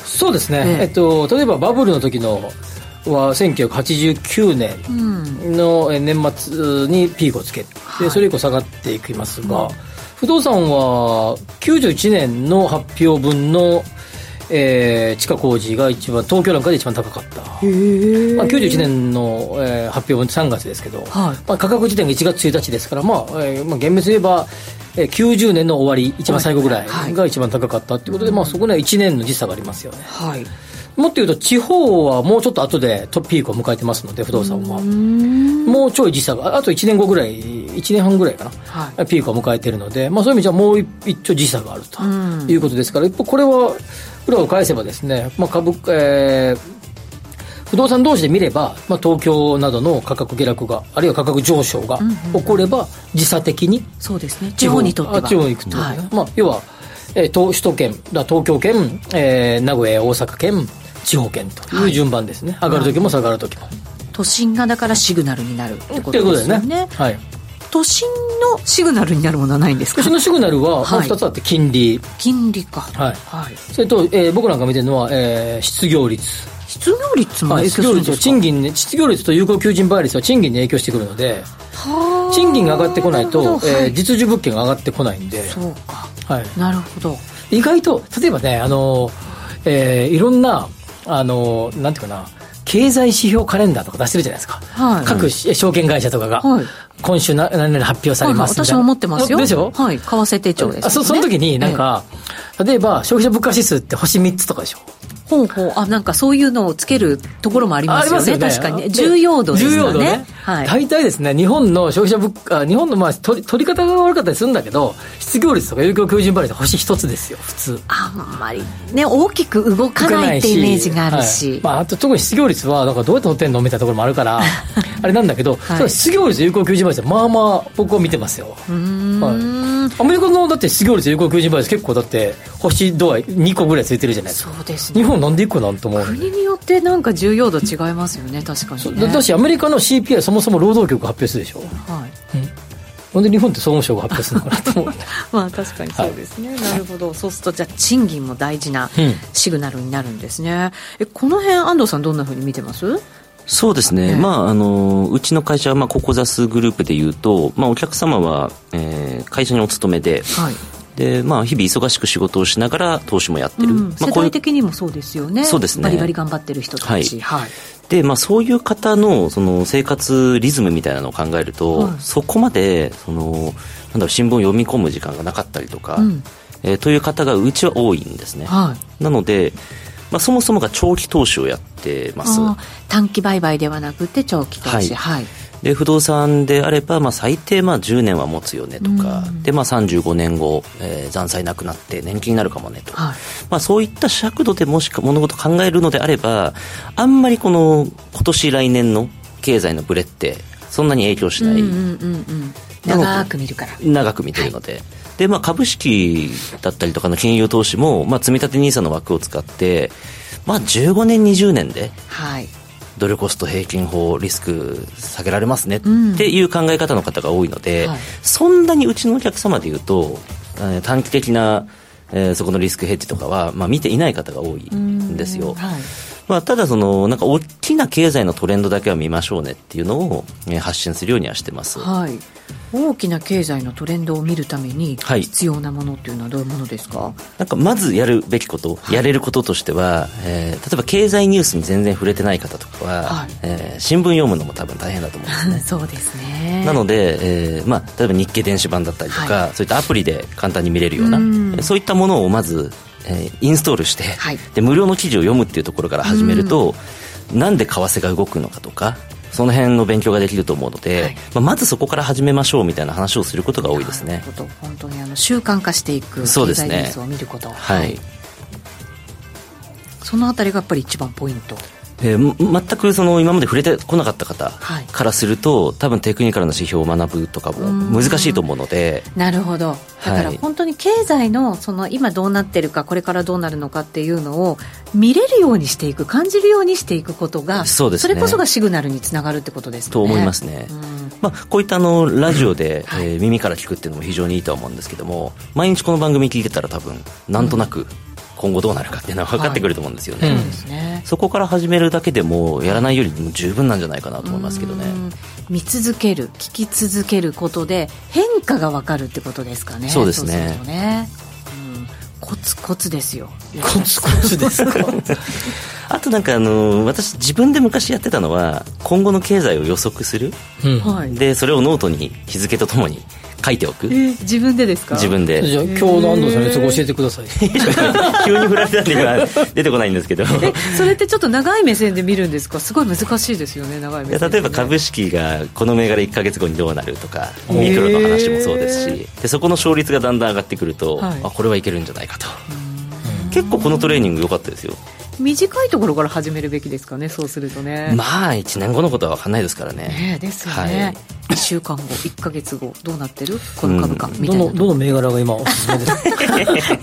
そうですね、例えばバブルの時のは1989年の年末にピークをつけて、それ以降下がっていきますが、不動産は91年の発表分の、地価工事が一番、東京なんかで一番高かった、91年の、発表分3月ですけど、価格時点が1月1日ですから、厳密に言えば90年の終わり、一番最後ぐらいが一番高かったということで、そこには1年の時差がありますよね、もっと言うと地方はもうちょっと後でトップピークを迎えてますので、不動産はもうちょい時差が、あと1年後ぐらい、1年半ぐらいかな、ピークを迎えているので、そういう意味じゃもう一丁時差があるということですから、一方これは裏を返せばですね、不動産同士で見れば、東京などの価格下落が、あるいは価格上昇が起これば、時差的に地方にとっては地方に行くと、要は首都圏、東京圏、名古屋、大阪圏、地方圏という順番ですね、上がる時も下がる時も、都心がだからシグナルになるってことですよね。都心のシグナルになるものはないんですか。都心のシグナルは2つあって、金利か、それと、僕なんか見てるのは、失業率も影響するんですか。失業率と有効求人倍率は賃金に影響してくるので、賃金が上がってこないと、実需物件が上がってこないんで。そうか、はい、なるほど。意外と例えばね、いろんな、なんていうかな、経済指標カレンダーとか出してるじゃないですか、はい、各証券会社とかが、はい、今週何々発表されますみたいな、はい、私も持ってますよ。でしょ、はい、為替手帳です、ね、その時になんか、例えば消費者物価指数って星3つとかでしょ。ほうほう、あ、なんかそういうのをつけるところもありますよ ね、確かに重要度ですよ ね、はい、大体ですね、日本の消費者物価、日本のまあ 取り方が悪かったりするんだけど、失業率とか有給求人倍率は星一つですよ普通。あんまりね大きく動かないってイメージがあるし、はい、まあ、あと特に失業率はなんかどうやって取ってんのみたいなところもあるからあれなんだけど、はい、失業率有給求人倍率はまあまあ僕は見てますよ。うーん、はい、アメリカのだって失業率有給求人倍率結構だって星度合い2個ぐらいついてるじゃないですか。そうですね、日本なんでいくなんと思う。国によってなんか重要度違いますよね、確かにね。だしアメリカの CPI そもそも労働局が発表するでしょ、はい、うん、なんで日本って総務省が発表するのかなと思うまあ確かにそうですね、はい、なるほど。そうするとじゃあ賃金も大事なシグナルになるんですね、うん、この辺安藤さんどんな風に見てます？そうですね、まあ、うちの会社はまあココザスグループでいうと、まあ、お客様は、会社にお勤めで、はい、でまあ、日々忙しく仕事をしながら投資もやってる、うん、まあ、世代的にもそうですよね。そうですね、バリバリ頑張ってる人たち、はいはい、でまあ、そういう方 の生活リズムみたいなのを考えると、はい、そこまでそのなんだ新聞を読み込む時間がなかったりとか、うん、という方がうちは多いんですね、はい、なので、まあ、そもそもが長期投資をやってます。短期売買ではなくて長期投資、はい、はい、で不動産であれば、まあ、最低まあ10年は持つよねとか、うん、でまあ、35年後、残債なくなって年金になるかもねと、はい、まあ、そういった尺度でもしか物事考えるのであれば、あんまりこの今年来年の経済のブレってそんなに影響しない、うんうんうんうん、長く見るから長く見てるので、はい、でまあ、株式だったりとかの金融投資も、まあ、積立 NISA の枠を使って、まあ、15年20年で、はい、ドルコスト平均法リスク下げられますねっていう考え方の方が多いので、うん、はい、そんなにうちのお客様でいうと短期的な、そこのリスクヘッジとかは、まあ、見ていない方が多いんですよ、はい、まあ、ただそのなんか大きな経済のトレンドだけは見ましょうねっていうのを発信するようにはしてます、はい。大きな経済のトレンドを見るために必要なものっていうのはどういうものですか？はい、なんかまずやるべきこと、はい、やれることとしては、例えば経済ニュースに全然触れてない方とかは、はい、新聞読むのも多分大変だと思うんですねそうですね。なので、まあ、例えば日経電子版だったりとか、はい、そういったアプリで簡単に見れるような、そういったものをまず、インストールして、はい、で無料の記事を読むっていうところから始めると、なんで為替が動くのかとかその辺の勉強ができると思うので、はい、まあ、まずそこから始めましょうみたいな話をすることが多いですね。なるほど、本当に習慣化していく経済ニュースを見ること、はいはい、そのあたりがやっぱり一番ポイント。全くその今まで触れてこなかった方からすると、はい、多分テクニカルな指標を学ぶとかも難しいと思うので。なるほど、だから本当に経済 その今どうなってるかこれからどうなるのかっていうのを見れるようにしていく、感じるようにしていくことが ね、それこそがシグナルにつながるってことですねと思いますね、うん、まあ、こういったラジオで、はい、耳から聞くっていうのも非常にいいと思うんですけども、毎日この番組聞いてたら多分なんとなく、うん、今後どうなるかっていうのは分かってくると思うんですよね、はい、そうですね。そこから始めるだけでもやらないよりも十分なんじゃないかなと思いますけどね。見続ける、聞き続けることで変化が分かるってことですかね。そうですね。そうするとね、うん、コツコツですよ。コツコツですかあとなんか私自分で昔やってたのは今後の経済を予測する、うん、でそれをノートに日付とともに書いておく、自分でですか？自分で。じゃあ今日の安藤さんにそこ教えてください急に振られたんで今出てこないんですけどそれってちょっと長い目線で見るんですか？すごい難しいですよね、長い目線で、ね、例えば株式がこの銘柄1ヶ月後にどうなるとか、ミクロの話もそうですし、でそこの勝率がだんだん上がってくると、はい、あ、これはいけるんじゃないかと。結構このトレーニング良かったですよ。短いところから始めるべきですかね、そうするとね。まあ1年後のことは分かんないですからね。ねえ、ですよね、はい、1週間後1ヶ月後どうなってるこの株価、うん、みたいな。どの銘柄が今おすすめですか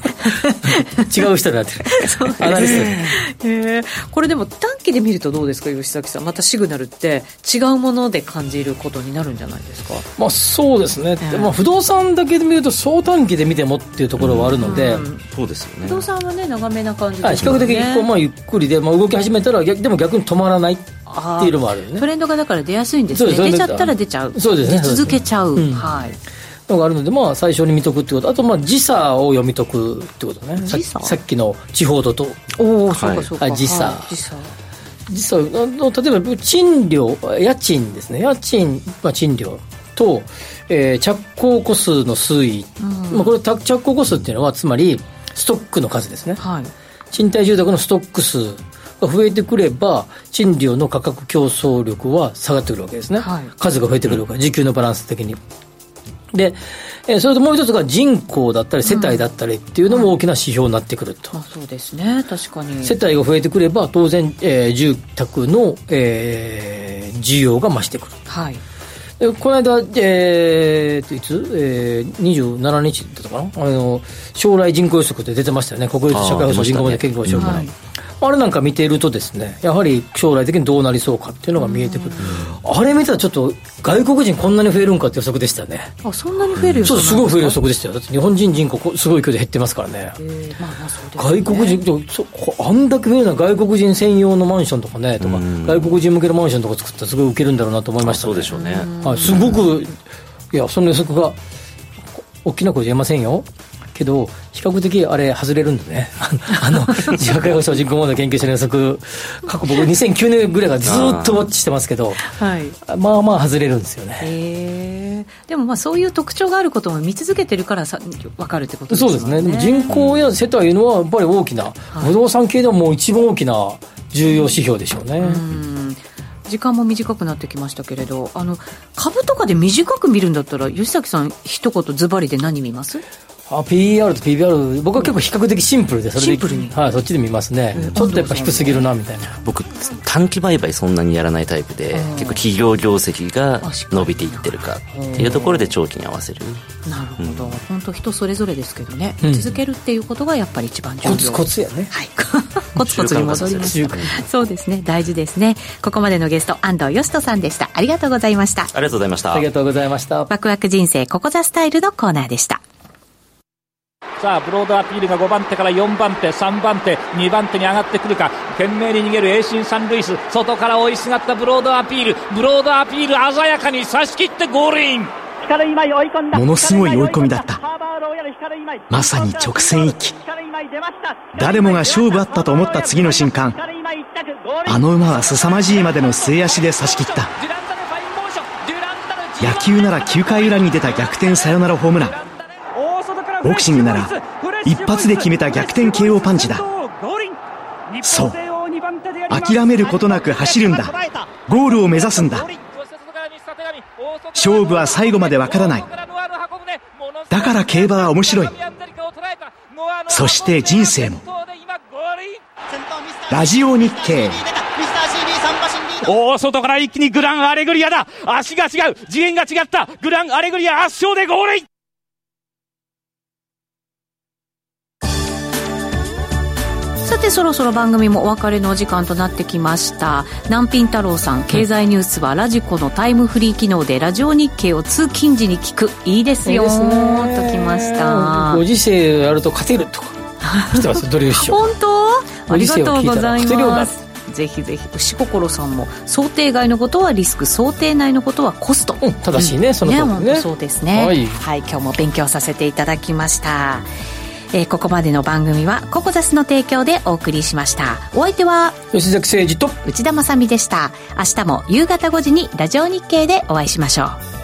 違う人になってるそうです、アナリスト、これでも短期で見るとどうですか吉崎さん、またシグナルって違うもので感じることになるんじゃないですか？まあ、そうですね、まあ、不動産だけで見ると小短期で見てもっていうところはあるので、うん、そうですよね。不動産はね長めな感じですね、はい、比較的こう、まあ、ゆっくりで、まあ、動き始めたらでも逆に止まらないってっていうのもあるよね。トレンドがだから出やすいんですね。出ちゃったら出ちゃう。そうですね。続けちゃう。うん、はい。のがあるので、まあ、最初に見とくってこと、あとまあ時差を読みとくってことね。さっきの地方度と、お、そうかそうか、時差、はい、時差あの例えば賃料、家賃ですね、家賃、まあ、賃料と、着工個数の推移、うん、まあ、これ着工個数っていうのはつまりストックの数ですね、はい、賃貸住宅のストック数が増えてくれば賃料の価格競争力は下がってくるわけですね、はい、数が増えてくるから、時給のバランス的に。で、それともう一つが人口だったり世帯だったりっていうのも大きな指標になってくると、うん、はい、そうですね、確かに世帯が増えてくれば当然、住宅の、需要が増してくる、はい、でこの間、いつ、27日だったかな、将来人口予測って出てましたよね、国立社会保障人口問題研究所から、はい、あれなんか見ているとですね、やはり将来的にどうなりそうかっていうのが見えてくる。あれ見たらちょっと外国人こんなに増えるんかって予測でしたね。あ、そんなに増える予測なんですか。すごい増える予測でしたよ。だって日本人人口すごい勢いで減ってますからね、まあまあそうですね。外国人あんだけ増えるのは外国人専用のマンションとかね、とか外国人向けのマンションとか作ったらすごいウケるんだろうなと思いましたね。そうでしょうね、はい、すごく、いや、その予測が大きな声じゃ言えませんよけど、比較的あれ外れるんでね、社会保障人口問題研究所の予測、過去僕2009年ぐらいからずっとウォッチしてますけど、はい、まあまあ外れるんですよね。でもまあそういう特徴があることも見続けてるからさ、分かるってことですよね。そうですね。人口や世帯いうのはやっぱり大きな、はい、不動産系ではもう一番大きな重要指標でしょうね。うん、時間も短くなってきましたけれど、株とかで短く見るんだったら、吉崎さん一言ズバリで何見ます？PR と PBR、 僕は結構比較的シンプルで、それでシンプルに、はい、そっちで見ますね、ちょっとやっぱ低すぎるなみたいな。僕短期売買そんなにやらないタイプで、結構企業業績が伸びていってるかっていうところで長期に合わせる。なるほど、うん、本当人それぞれですけどね、うん、続けるっていうことがやっぱり一番重要、コツコツやね、はい、コツコツに戻りました。そうですね、大事ですね。ここまでのゲスト、安藤義人さんでした。ありがとうございました。ありがとうございました。ありがとうございました。ワクワク人生、ここザスタイルのコーナーでした。さあ、ブロードアピールが5番手から4番手、3番手、2番手に上がってくるか。懸命に逃げるエイシン・サンルイス、外から追いすがったブロードアピール、鮮やかに差し切ってゴールイン。ものすごい追い込みだった。まさに直線一騎。誰もが勝負あったと思った次の瞬間、あの馬は凄まじいまでの末足で差し切った。野球なら9回裏に出た逆転サヨナラホームラン、ボクシングなら一発で決めた逆転 KO パンチだ。そう、諦めることなく走るんだ、ゴールを目指すんだ。勝負は最後までわからない。だから競馬は面白い。そして人生も。ラジオ日経。外から一気にグランアレグリアだ。足が違う、次元が違った。グランアレグリア圧勝でゴールイン。さて、そろそろ番組もお別れのお時間となってきました。南平太郎さん、経済ニュースはラジコのタイムフリー機能でラジオ日経を通勤時に聞く、いいですよ、いいですねときました。ご時世やると勝てるとか来てます。ドリル師匠本当ありがとうございます。ぜひぜひ。牛心さんも、想定外のことはリスク、想定内のことはコスト、うん、正しいね、その通りね、本当そうですね、はい、はい、今日も勉強させていただきました。ここまでの番組はココザスの提供でお送りしました。お相手は吉崎誠二と内田まさみでした。明日も夕方5時にラジオ日経でお会いしましょう。